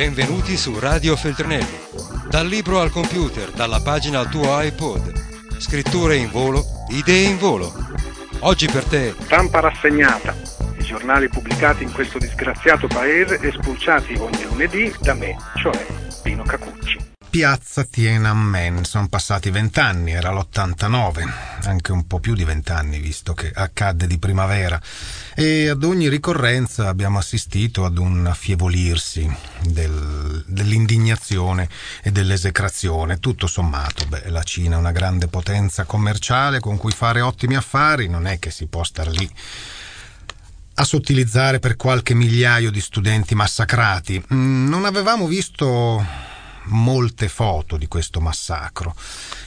Benvenuti su Radio Feltrinelli. Dal libro al computer, dalla pagina al tuo iPod. Scritture in volo, idee in volo. Oggi per te... Stampa rassegnata. I giornali pubblicati in questo disgraziato paese e spulciati ogni lunedì da me, cioè Pino Cacucci. Piazza Tiananmen, sono passati 20 anni, era l'89, anche un po' più di 20 anni visto che accadde di primavera, e ad ogni ricorrenza abbiamo assistito ad un affievolirsi dell'indignazione e dell'esecrazione. Tutto sommato, la Cina è una grande potenza commerciale con cui fare ottimi affari, non è che si può star lì a sottilizzare per qualche migliaio di studenti massacrati. Non avevamo visto molte foto di questo massacro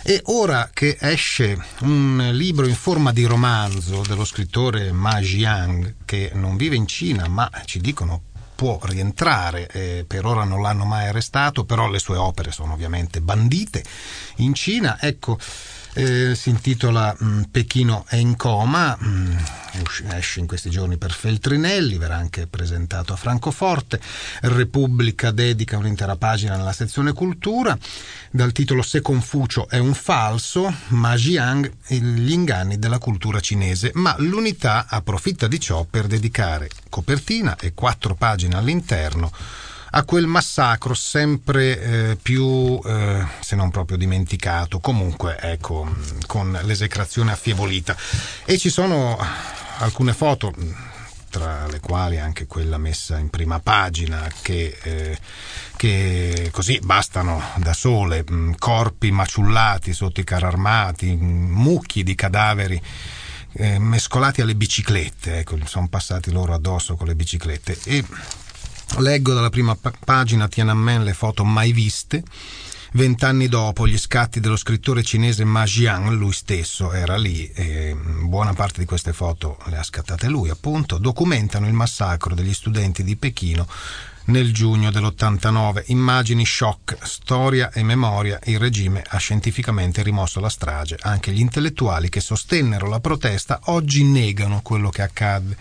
e ora che esce un libro in forma di romanzo dello scrittore Ma Jiang, che non vive in Cina ma ci dicono può rientrare, per ora non l'hanno mai arrestato, però le sue opere sono ovviamente bandite in Cina, ecco. Si intitola Pechino è in coma, esce in questi giorni per Feltrinelli, verrà anche presentato a Francoforte. Repubblica dedica un'intera pagina nella sezione cultura dal titolo Se Confucio è un falso, Ma Jiang, gli inganni della cultura cinese, ma l'Unità approfitta di ciò per dedicare copertina e 4 pagine all'interno a quel massacro sempre più, se non proprio dimenticato, comunque ecco, con l'esecrazione affievolita. E ci sono alcune foto, tra le quali anche quella messa in prima pagina, che così bastano da sole, corpi maciullati sotto i carri armati, mucchi di cadaveri mescolati alle biciclette, ecco, sono passati loro addosso con le biciclette. E leggo dalla prima pagina Tiananmen, le foto mai viste. 20 anni dopo gli scatti dello scrittore cinese Ma Jiang, lui stesso era lì e buona parte di queste foto le ha scattate lui, appunto, documentano il massacro degli studenti di Pechino nel giugno dell'89. Immagini, shock, storia e memoria. Il regime ha scientificamente rimosso la strage. Anche gli intellettuali che sostennero la protesta oggi negano quello che accadde.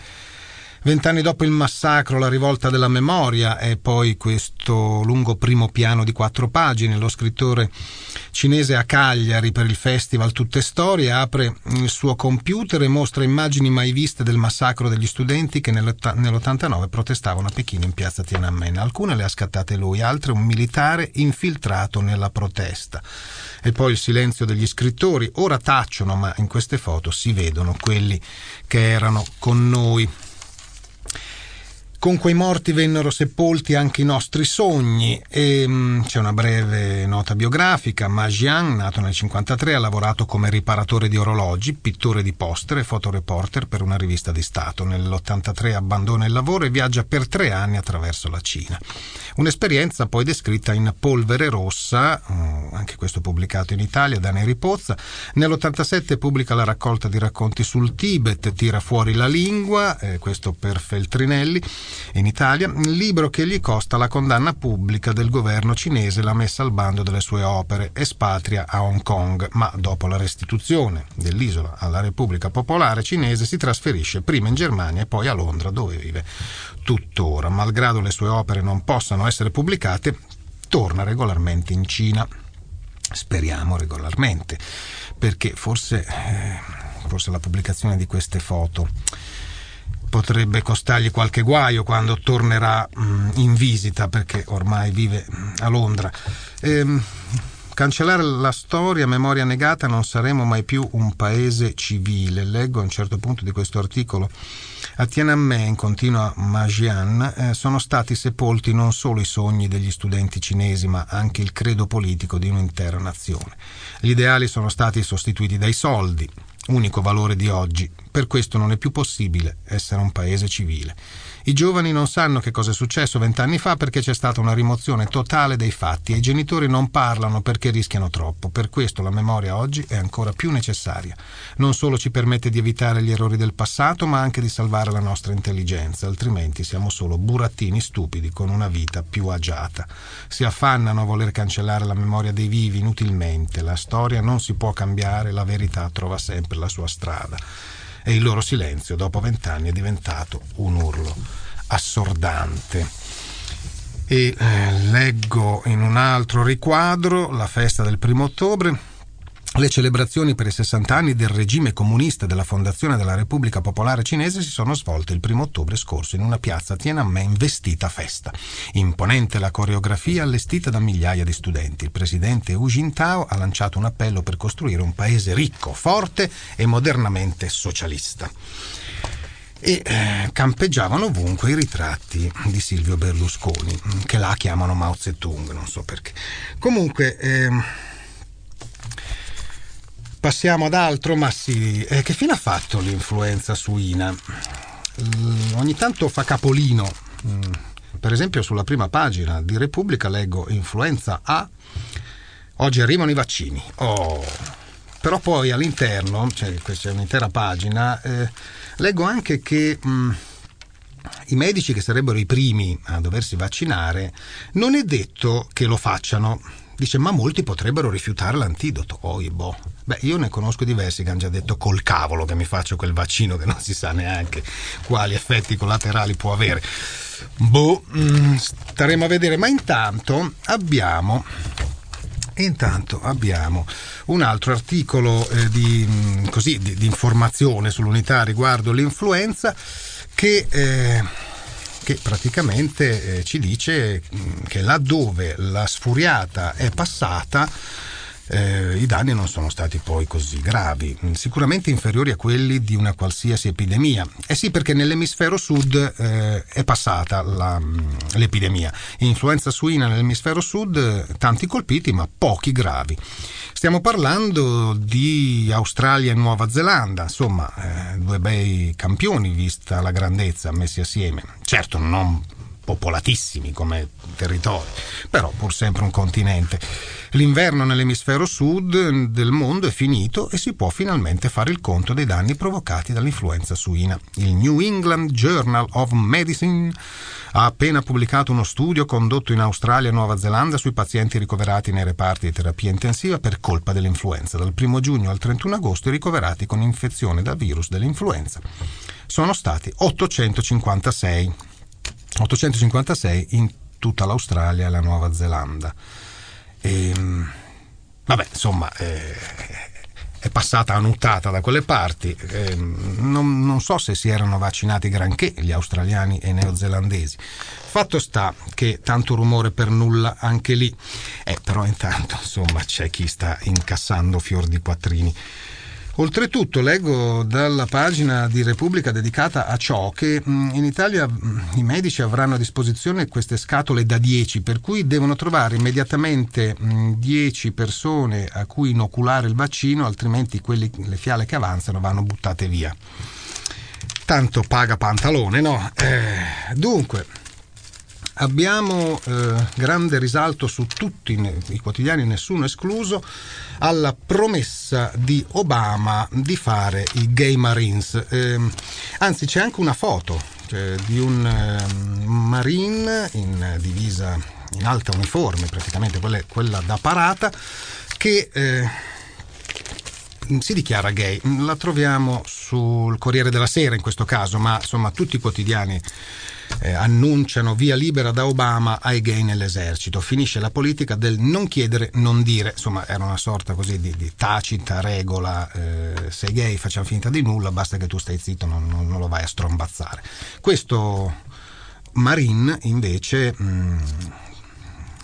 20 anni dopo il massacro, la rivolta della memoria, e poi questo lungo primo piano di 4 pagine. Lo scrittore cinese a Cagliari per il festival Tutte Storie apre il suo computer e mostra immagini mai viste del massacro degli studenti che nell'89 protestavano a Pechino in piazza Tiananmen. Alcune le ha scattate lui, altre un militare infiltrato nella protesta. E poi il silenzio degli scrittori. Ora tacciono, ma in queste foto si vedono quelli che erano con noi. Con quei morti vennero sepolti anche i nostri sogni. E c'è una breve nota biografica. Ma Jiang, nato nel 1953, ha lavorato come riparatore di orologi, pittore di poster e fotoreporter per una rivista di Stato. Nell'83 abbandona il lavoro e viaggia per 3 anni attraverso la Cina. Un'esperienza poi descritta in Polvere Rossa, anche questo pubblicato in Italia da Neri Pozza. Nell'87 pubblica la raccolta di racconti sul Tibet, Tira fuori la lingua, questo per Feltrinelli in Italia, libro che gli costa la condanna pubblica del governo cinese, la messa al bando delle sue opere, espatria a Hong Kong, ma dopo la restituzione dell'isola alla Repubblica Popolare Cinese si trasferisce prima in Germania e poi a Londra, dove vive tuttora. Malgrado le sue opere non possano essere pubblicate, torna regolarmente in Cina. Speriamo regolarmente, perché forse la pubblicazione di queste foto potrebbe costargli qualche guaio quando tornerà in visita, perché ormai vive a Londra. Cancellare la storia, memoria negata, non saremo mai più un paese civile. Leggo a un certo punto di questo articolo. A Tiananmen, continua Ma Jiang, sono stati sepolti non solo i sogni degli studenti cinesi, ma anche il credo politico di un'intera nazione. Gli ideali sono stati sostituiti dai soldi, unico valore di oggi. Per questo non è più possibile essere un paese civile. I giovani non sanno che cosa è successo 20 anni fa perché c'è stata una rimozione totale dei fatti e i genitori non parlano perché rischiano troppo. Per questo la memoria oggi è ancora più necessaria. Non solo ci permette di evitare gli errori del passato, ma anche di salvare la nostra intelligenza, altrimenti siamo solo burattini stupidi con una vita più agiata. Si affannano a voler cancellare la memoria dei vivi inutilmente. La storia non si può cambiare, la verità trova sempre la sua strada. E il loro silenzio dopo 20 anni è diventato un urlo assordante. e leggo in un altro riquadro la festa del 1° ottobre. Le celebrazioni per i 60 anni del regime comunista della fondazione della Repubblica Popolare Cinese si sono svolte il 1° ottobre scorso in una piazza Tiananmen vestita a festa. Imponente la coreografia allestita da migliaia di studenti. Il presidente Hu Jintao ha lanciato un appello per costruire un paese ricco, forte e modernamente socialista. E campeggiavano ovunque i ritratti di Silvio Berlusconi, che là chiamano Mao Zedong, non so perché. Comunque... passiamo ad altro, ma sì, che fine ha fatto l'influenza suina? Ogni tanto fa capolino, per esempio sulla prima pagina di Repubblica leggo influenza A, oggi arrivano i vaccini, però poi all'interno, cioè questa è un'intera pagina, leggo anche che... i medici che sarebbero i primi a doversi vaccinare non è detto che lo facciano, dice, ma molti potrebbero rifiutare l'antidoto. Io ne conosco diversi che hanno già detto col cavolo che mi faccio quel vaccino che non si sa neanche quali effetti collaterali può avere. Staremo a vedere, ma intanto abbiamo un altro articolo di informazione sull'unità riguardo l'influenza che praticamente ci dice che laddove la sfuriata è passata i danni non sono stati poi così gravi, sicuramente inferiori a quelli di una qualsiasi epidemia. Sì, perché nell'emisfero sud è passata l'epidemia. Influenza suina nell'emisfero sud, tanti colpiti ma pochi gravi. Stiamo parlando di Australia e Nuova Zelanda, insomma, due bei campioni vista la grandezza messi assieme. Certo, non popolatissimi come territori, però pur sempre un continente. L'inverno nell'emisfero sud del mondo è finito e si può finalmente fare il conto dei danni provocati dall'influenza suina. Il New England Journal of Medicine ha appena pubblicato uno studio condotto in Australia e Nuova Zelanda sui pazienti ricoverati nei reparti di terapia intensiva per colpa dell'influenza. Dal 1 giugno al 31 agosto i ricoverati con infezione da virus dell'influenza sono stati 856 in tutta l'Australia e la Nuova Zelanda. È passata a nuotata da quelle parti. Non so se si erano vaccinati granché gli australiani e i neozelandesi. Fatto sta che tanto rumore per nulla anche lì. Però intanto c'è chi sta incassando fior di quattrini. Oltretutto leggo dalla pagina di Repubblica dedicata a ciò che in Italia i medici avranno a disposizione queste scatole da 10, per cui devono trovare immediatamente 10 persone a cui inoculare il vaccino, altrimenti le fiale che avanzano vanno buttate via. Tanto paga pantalone, no? Dunque, abbiamo grande risalto su tutti i quotidiani, nessuno escluso, alla promessa di Obama di fare i gay marines. Anzi, c'è anche una foto di un marine in divisa, in alta uniforme, praticamente quella da parata, che si dichiara gay. La troviamo sul Corriere della Sera in questo caso, ma insomma tutti i quotidiani annunciano via libera da Obama ai gay nell'esercito. Finisce la politica del non chiedere, non dire. Insomma, era una sorta così di tacita regola, sei gay, facciamo finta di nulla, basta che tu stai zitto, non lo vai a strombazzare. Questo marine invece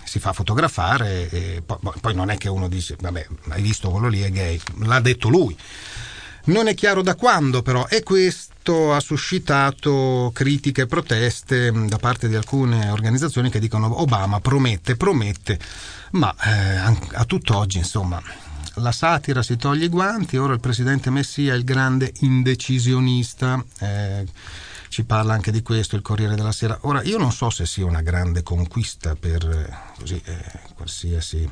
si fa fotografare e poi non è che uno dice vabbè, hai visto quello lì è gay, l'ha detto lui. Non è chiaro da quando però, e questo ha suscitato critiche e proteste da parte di alcune organizzazioni che dicono Obama promette, ma a tutt'oggi insomma la satira si toglie i guanti. Ora il presidente Messia è il grande indecisionista, ci parla anche di questo il Corriere della Sera. Ora io non so se sia una grande conquista per qualsiasi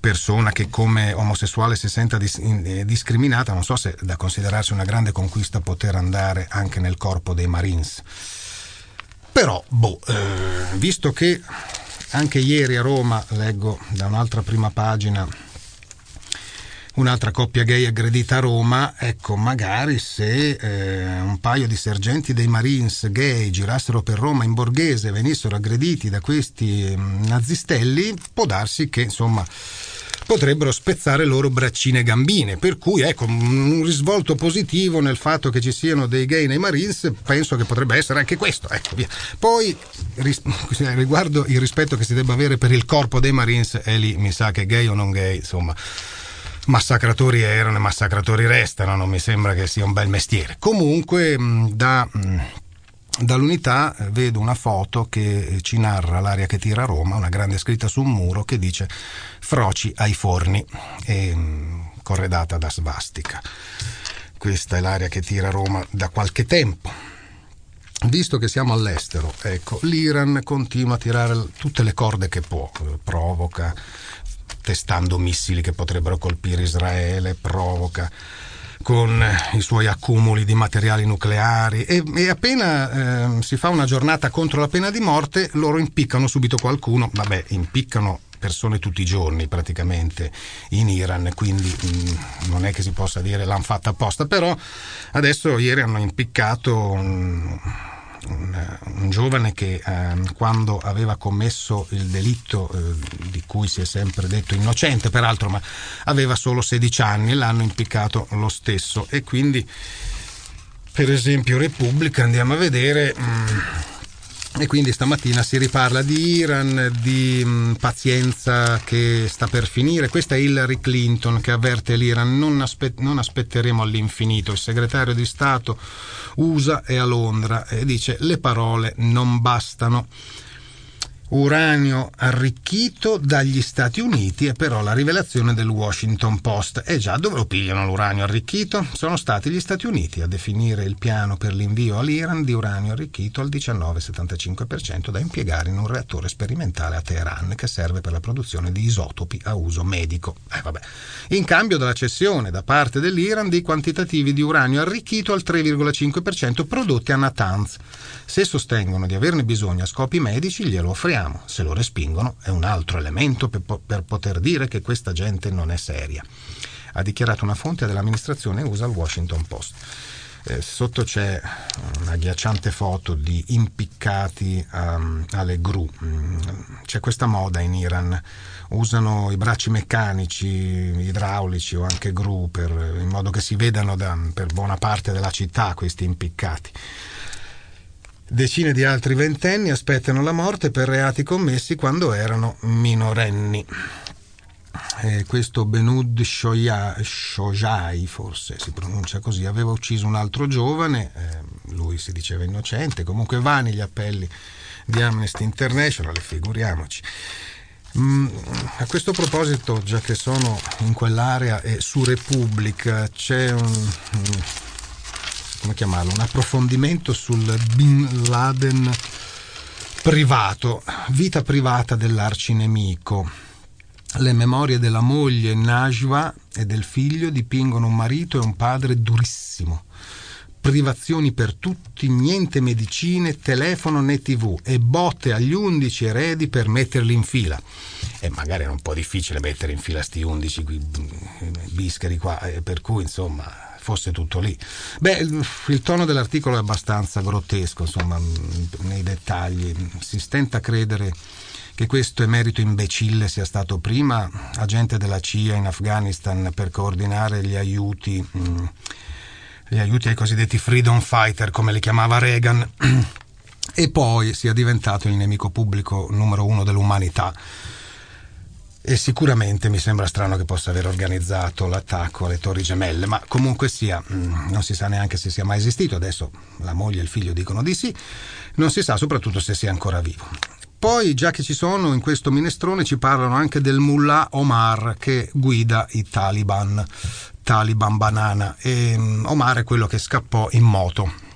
persona che come omosessuale si senta discriminata, non so se da considerarsi una grande conquista poter andare anche nel corpo dei Marines, però visto che anche ieri a Roma leggo da un'altra prima pagina un'altra coppia gay aggredita a Roma. Ecco, magari se un paio di sergenti dei Marines gay girassero per Roma in borghese e venissero aggrediti da questi nazistelli, può darsi che insomma potrebbero spezzare loro braccine e gambine, per cui ecco un risvolto positivo nel fatto che ci siano dei gay nei Marines, penso che potrebbe essere anche questo, ecco via. Poi riguardo il rispetto che si debba avere per il corpo dei Marines, è lì mi sa che gay o non gay, insomma, massacratori erano e massacratori restano, non mi sembra che sia un bel mestiere. Comunque dall'Unità vedo una foto che ci narra l'aria che tira a Roma, una grande scritta su un muro che dice "Froci ai forni", e corredata da svastica. Questa è l'aria che tira a Roma da qualche tempo. Visto che siamo all'estero, ecco, l'Iran continua a tirare tutte le corde che può, provoca testando missili che potrebbero colpire Israele, provoca con i suoi accumuli di materiali nucleari e appena si fa una giornata contro la pena di morte loro impiccano subito qualcuno, vabbè, impiccano persone tutti i giorni praticamente in Iran, quindi non è che si possa dire l'hanno fatta apposta, però adesso ieri hanno impiccato un giovane che quando aveva commesso il delitto di cui si è sempre detto innocente peraltro, ma aveva solo 16 anni, l'hanno impiccato lo stesso. E quindi per esempio Repubblica, andiamo a vedere, e quindi stamattina si riparla di Iran, di pazienza che sta per finire. Questa è Hillary Clinton che avverte l'Iran: non aspetteremo all'infinito. Il segretario di Stato USA è a Londra e dice "le parole non bastano". Uranio arricchito dagli Stati Uniti è però la rivelazione del Washington Post. E già, dove lo pigliano l'uranio arricchito? Sono stati gli Stati Uniti a definire il piano per l'invio all'Iran di uranio arricchito al 19,75% da impiegare in un reattore sperimentale a Teheran che serve per la produzione di isotopi a uso medico. Vabbè. In cambio della cessione da parte dell'Iran di quantitativi di uranio arricchito al 3,5% prodotti a Natanz. Se sostengono di averne bisogno a scopi medici, glielo offriamo. Se lo respingono è un altro elemento per poter dire che questa gente non è seria, ha dichiarato una fonte dell'amministrazione USA al Washington Post. Sotto c'è una agghiacciante foto di impiccati alle gru. C'è questa moda in Iran, usano i bracci meccanici, idraulici o anche gru in modo che si vedano per buona parte della città questi impiccati. Decine di altri ventenni aspettano la morte per reati commessi quando erano minorenni. Questo Benud Shojai, forse si pronuncia così, aveva ucciso un altro giovane, lui si diceva innocente, comunque vani gli appelli di Amnesty International, figuriamoci. A questo proposito, già che sono in quell'area, e su Repubblica c'è un approfondimento sul Bin Laden privato, vita privata dell'arcinemico. Le memorie della moglie Najwa e del figlio dipingono un marito e un padre durissimo. Privazioni per tutti, niente medicine, telefono né TV, e botte agli 11 eredi per metterli in fila. E magari era un po' difficile mettere in fila sti 11 bischeri qua, per cui insomma fosse tutto lì. Il tono dell'articolo è abbastanza grottesco, insomma, nei dettagli si stenta a credere che questo emerito imbecille sia stato prima agente della CIA in Afghanistan per coordinare gli aiuti ai cosiddetti freedom fighter, come li chiamava Reagan, e poi sia diventato il nemico pubblico numero uno dell'umanità. E sicuramente mi sembra strano che possa aver organizzato l'attacco alle Torri Gemelle, ma comunque sia, non si sa neanche se sia mai esistito. Adesso la moglie e il figlio dicono di sì, non si sa soprattutto se sia ancora vivo. Poi, già che ci sono in questo minestrone, ci parlano anche del Mullah Omar che guida i Taliban banana, e Omar è quello che scappò in moto,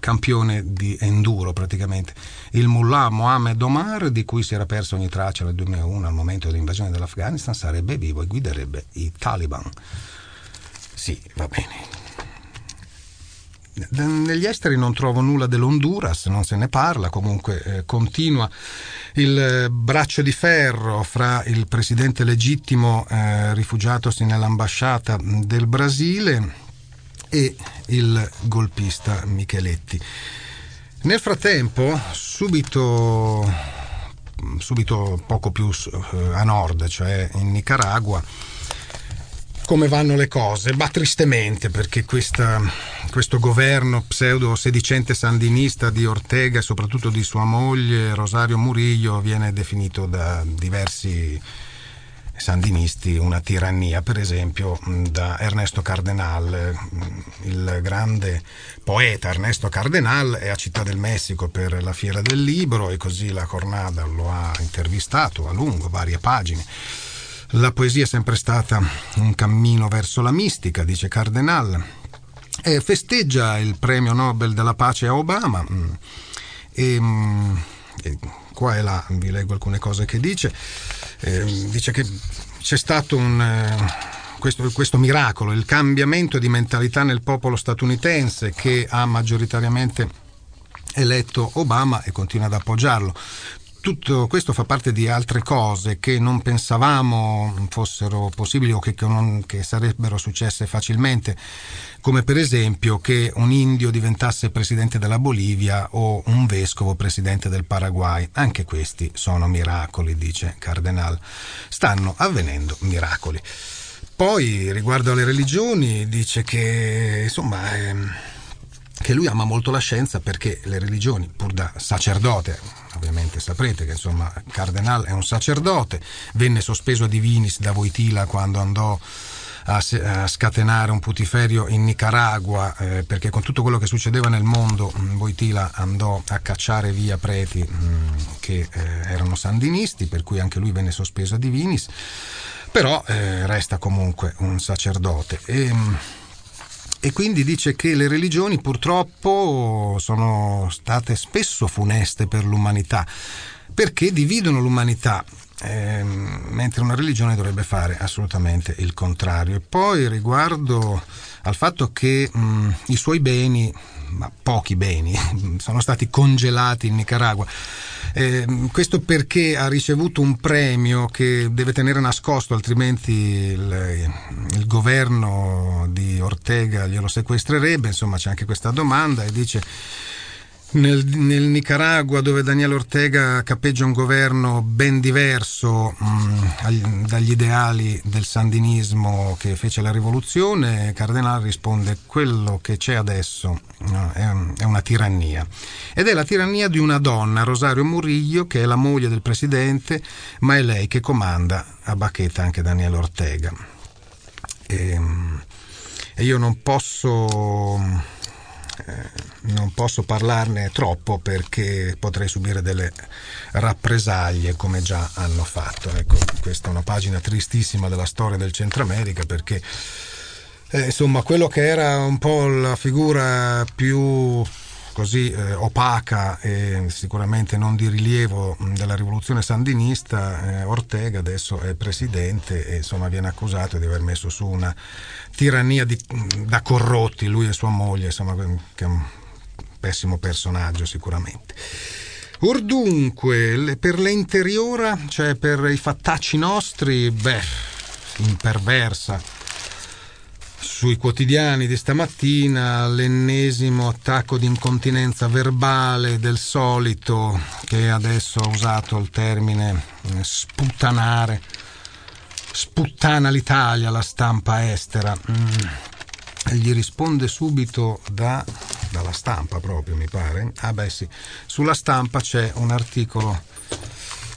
campione di enduro praticamente. Il mullah Mohammed Omar, di cui si era persa ogni traccia nel 2001 al momento dell'invasione dell'Afghanistan, sarebbe vivo e guiderebbe i Taliban. Sì, va bene. Negli esteri non trovo nulla dell'Honduras, non se ne parla, comunque continua il braccio di ferro fra il presidente legittimo rifugiatosi nell'ambasciata del Brasile e il golpista Micheletti. Nel frattempo, subito poco più a nord, cioè in Nicaragua, come vanno le cose? Bah, tristemente, perché questo governo pseudo sedicente sandinista di Ortega e soprattutto di sua moglie Rosario Murillo viene definito da diversi sandinisti una tirannia, per esempio da Ernesto Cardenal. Il grande poeta Ernesto Cardenal è a Città del Messico per la Fiera del Libro e così la Cornada lo ha intervistato a lungo, varie pagine. La poesia è sempre stata un cammino verso la mistica, dice Cardenal, e festeggia il premio Nobel della pace a Obama. E qua e là vi leggo alcune cose che dice. Dice che c'è stato questo miracolo, il cambiamento di mentalità nel popolo statunitense che ha maggioritariamente eletto Obama e continua ad appoggiarlo. Tutto questo fa parte di altre cose che non pensavamo fossero possibili o che sarebbero successe facilmente, come per esempio che un indio diventasse presidente della Bolivia o un vescovo presidente del Paraguay. Anche questi sono miracoli, dice Cardenal. Stanno avvenendo miracoli. Poi, riguardo alle religioni, dice che insomma che lui ama molto la scienza, perché le religioni, pur da sacerdote, ovviamente saprete che insomma Cardenal è un sacerdote, venne sospeso a divinis da Voitila quando andò a scatenare un putiferio in Nicaragua, perché con tutto quello che succedeva nel mondo Voitila andò a cacciare via preti che erano sandinisti, per cui anche lui venne sospeso a divinis, però resta comunque un sacerdote. E quindi dice che le religioni purtroppo sono state spesso funeste per l'umanità, perché dividono l'umanità, mentre una religione dovrebbe fare assolutamente il contrario. E poi riguardo al fatto che i suoi beni, ma pochi beni, sono stati congelati in Nicaragua. Questo perché ha ricevuto un premio che deve tenere nascosto, altrimenti il governo di Ortega glielo sequestrerebbe. Insomma, c'è anche questa domanda. E dice: nel Nicaragua, dove Daniel Ortega capeggia un governo ben diverso dagli ideali del sandinismo che fece la rivoluzione, Cardenal risponde: quello che c'è adesso è una tirannia, ed è la tirannia di una donna, Rosario Murillo, che è la moglie del presidente, ma è lei che comanda a bacchetta anche Daniel Ortega. E io non posso parlarne troppo, perché potrei subire delle rappresaglie, come già hanno fatto. Ecco, questa è una pagina tristissima della storia del Centro America, perché insomma quello che era un po' la figura più così opaca e sicuramente non di rilievo della rivoluzione sandinista, Ortega adesso è presidente e insomma viene accusato di aver messo su una tirannia da corrotti, lui e sua moglie, insomma, che è un pessimo personaggio sicuramente. Or dunque, per l'interiora, cioè per i fattacci nostri, imperversa sui quotidiani di stamattina l'ennesimo attacco di incontinenza verbale del solito, che adesso ha usato il termine sputtanare. Sputtana l'Italia la stampa estera. E gli risponde subito dalla stampa proprio, mi pare. Ah beh sì, sulla stampa c'è un articolo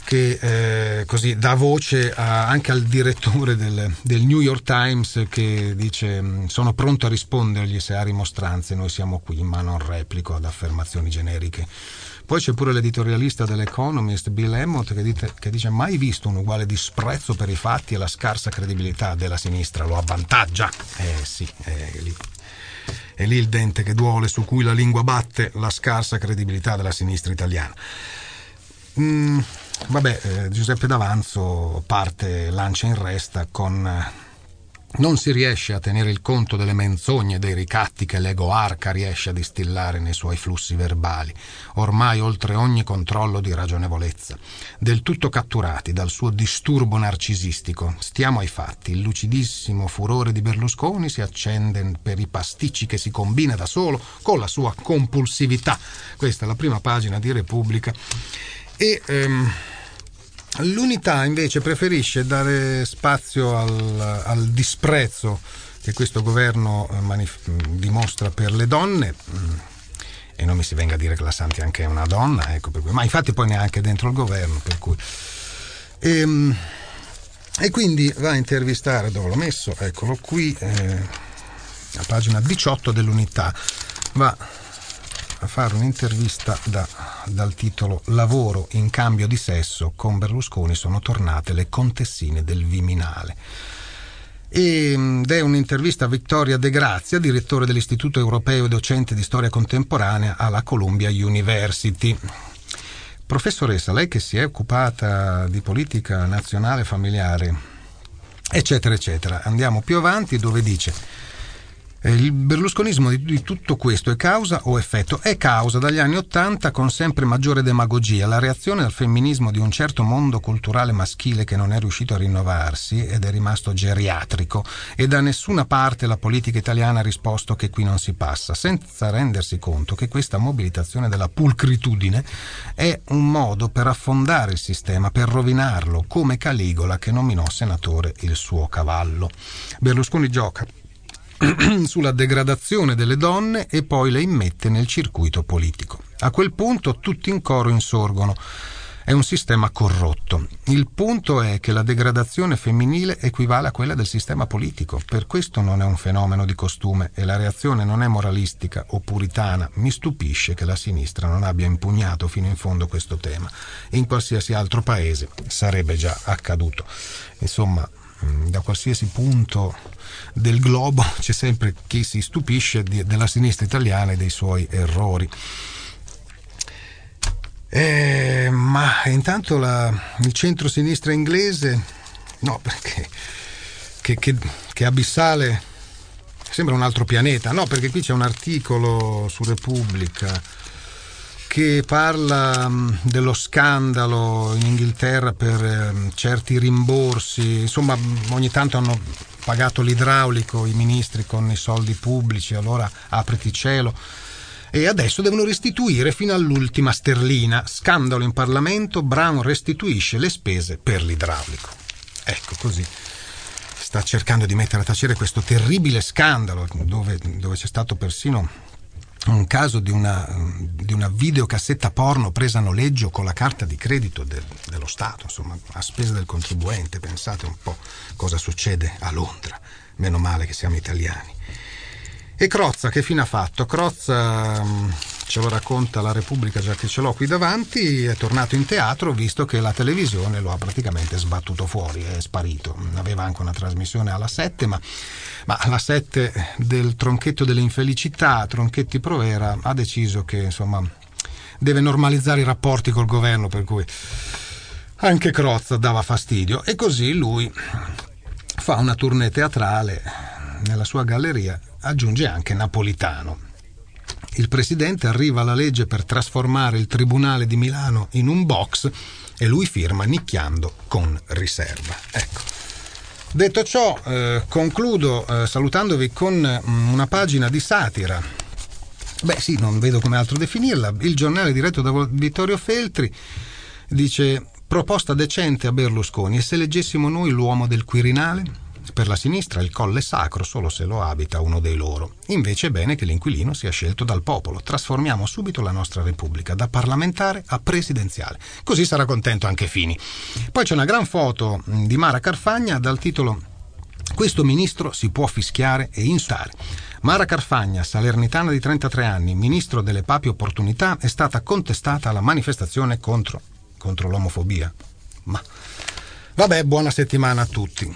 che così dà voce anche al direttore del New York Times, che dice: sono pronto a rispondergli se ha rimostranze, noi siamo qui, ma non replico ad affermazioni generiche. Poi c'è pure l'editorialista dell'Economist Bill Emmott che dice: mai visto un uguale disprezzo per i fatti e la scarsa credibilità della sinistra lo avvantaggia. Sì, è lì il dente che duole, su cui la lingua batte, la scarsa credibilità della sinistra italiana. Giuseppe D'Avanzo lancia in resta con Non si riesce a tenere il conto delle menzogne e dei ricatti che l'ego arca riesce a distillare nei suoi flussi verbali, ormai oltre ogni controllo di ragionevolezza. Del tutto catturati dal suo disturbo narcisistico, stiamo ai fatti. Il lucidissimo furore di Berlusconi si accende per i pasticci che si combina da solo con la sua compulsività. Questa è la prima pagina di Repubblica. E... l'Unità invece preferisce dare spazio al disprezzo che questo governo dimostra per le donne, e non mi si venga a dire che la Santi anche è una donna, ecco, per cui, ma infatti poi neanche dentro il governo, per cui e quindi va a intervistare, dove l'ho messo? Eccolo qui, a pagina 18 dell'Unità, va a fare un'intervista dal titolo "Lavoro in cambio di sesso, con Berlusconi sono tornate le contessine del Viminale". Ed è un'intervista a Vittoria De Grazia, direttore dell'Istituto Europeo e docente di Storia Contemporanea alla Columbia University. Professoressa, lei che si è occupata di politica nazionale familiare, eccetera, eccetera. Andiamo più avanti dove dice... Il berlusconismo di tutto questo è causa o effetto? È causa dagli anni Ottanta, con sempre maggiore demagogia, la reazione al femminismo di un certo mondo culturale maschile che non è riuscito a rinnovarsi ed è rimasto geriatrico, e da nessuna parte la politica italiana ha risposto che qui non si passa, senza rendersi conto che questa mobilitazione della pulcritudine è un modo per affondare il sistema, per rovinarlo, come Caligola che nominò senatore il suo cavallo. Berlusconi gioca sulla degradazione delle donne e poi le immette nel circuito politico. A quel punto tutti in coro insorgono. È un sistema corrotto. Il punto è che la degradazione femminile equivale a quella del sistema politico. Per questo non è un fenomeno di costume e la reazione non è moralistica o puritana. Mi stupisce che la sinistra non abbia impugnato fino in fondo questo tema. In qualsiasi altro paese sarebbe già accaduto. Insomma, da qualsiasi punto del globo c'è sempre chi si stupisce della sinistra italiana e dei suoi errori. Ma intanto il centro-sinistra inglese, no, perché che abissale, sembra un altro pianeta, no, perché qui c'è un articolo su Repubblica che parla dello scandalo in Inghilterra per certi rimborsi. Insomma, ogni tanto hanno pagato l'idraulico i ministri con i soldi pubblici, allora apriti cielo, e adesso devono restituire fino all'ultima sterlina. Scandalo in Parlamento, Brown restituisce le spese per l'idraulico. Ecco, così sta cercando di mettere a tacere questo terribile scandalo dove c'è stato persino un caso di una videocassetta porno presa a noleggio con la carta di credito dello Stato, insomma, a spese del contribuente. Pensate un po' cosa succede a Londra. Meno male che siamo italiani. E Crozza che fine ha fatto? Crozza, ce lo racconta la Repubblica, già che ce l'ho qui davanti, è tornato in teatro visto che la televisione lo ha praticamente sbattuto fuori, è sparito. Aveva anche una trasmissione alla 7, ma alla 7 del Tronchetto delle Infelicità, Tronchetti Provera, ha deciso che, insomma, deve normalizzare i rapporti col governo, per cui anche Crozza dava fastidio, e così lui fa una tournée teatrale nella sua galleria, aggiunge anche Napolitano. Il presidente arriva la legge per trasformare il Tribunale di Milano in un box e lui firma nicchiando con riserva. Ecco. Detto ciò, concludo salutandovi con una pagina di satira. Beh sì, non vedo come altro definirla. Il Giornale diretto da Vittorio Feltri dice: proposta decente a Berlusconi, e se leggessimo noi l'uomo del Quirinale? Per la sinistra il Colle è sacro solo se lo abita uno dei loro. Invece è bene che l'inquilino sia scelto dal popolo. Trasformiamo subito la nostra Repubblica da parlamentare a presidenziale. Così sarà contento anche Fini. Poi c'è una gran foto di Mara Carfagna dal titolo "Questo ministro si può fischiare e insultare". Mara Carfagna, salernitana di 33 anni, ministro delle Papi Opportunità, è stata contestata alla manifestazione contro l'omofobia. Ma vabbè, buona settimana a tutti.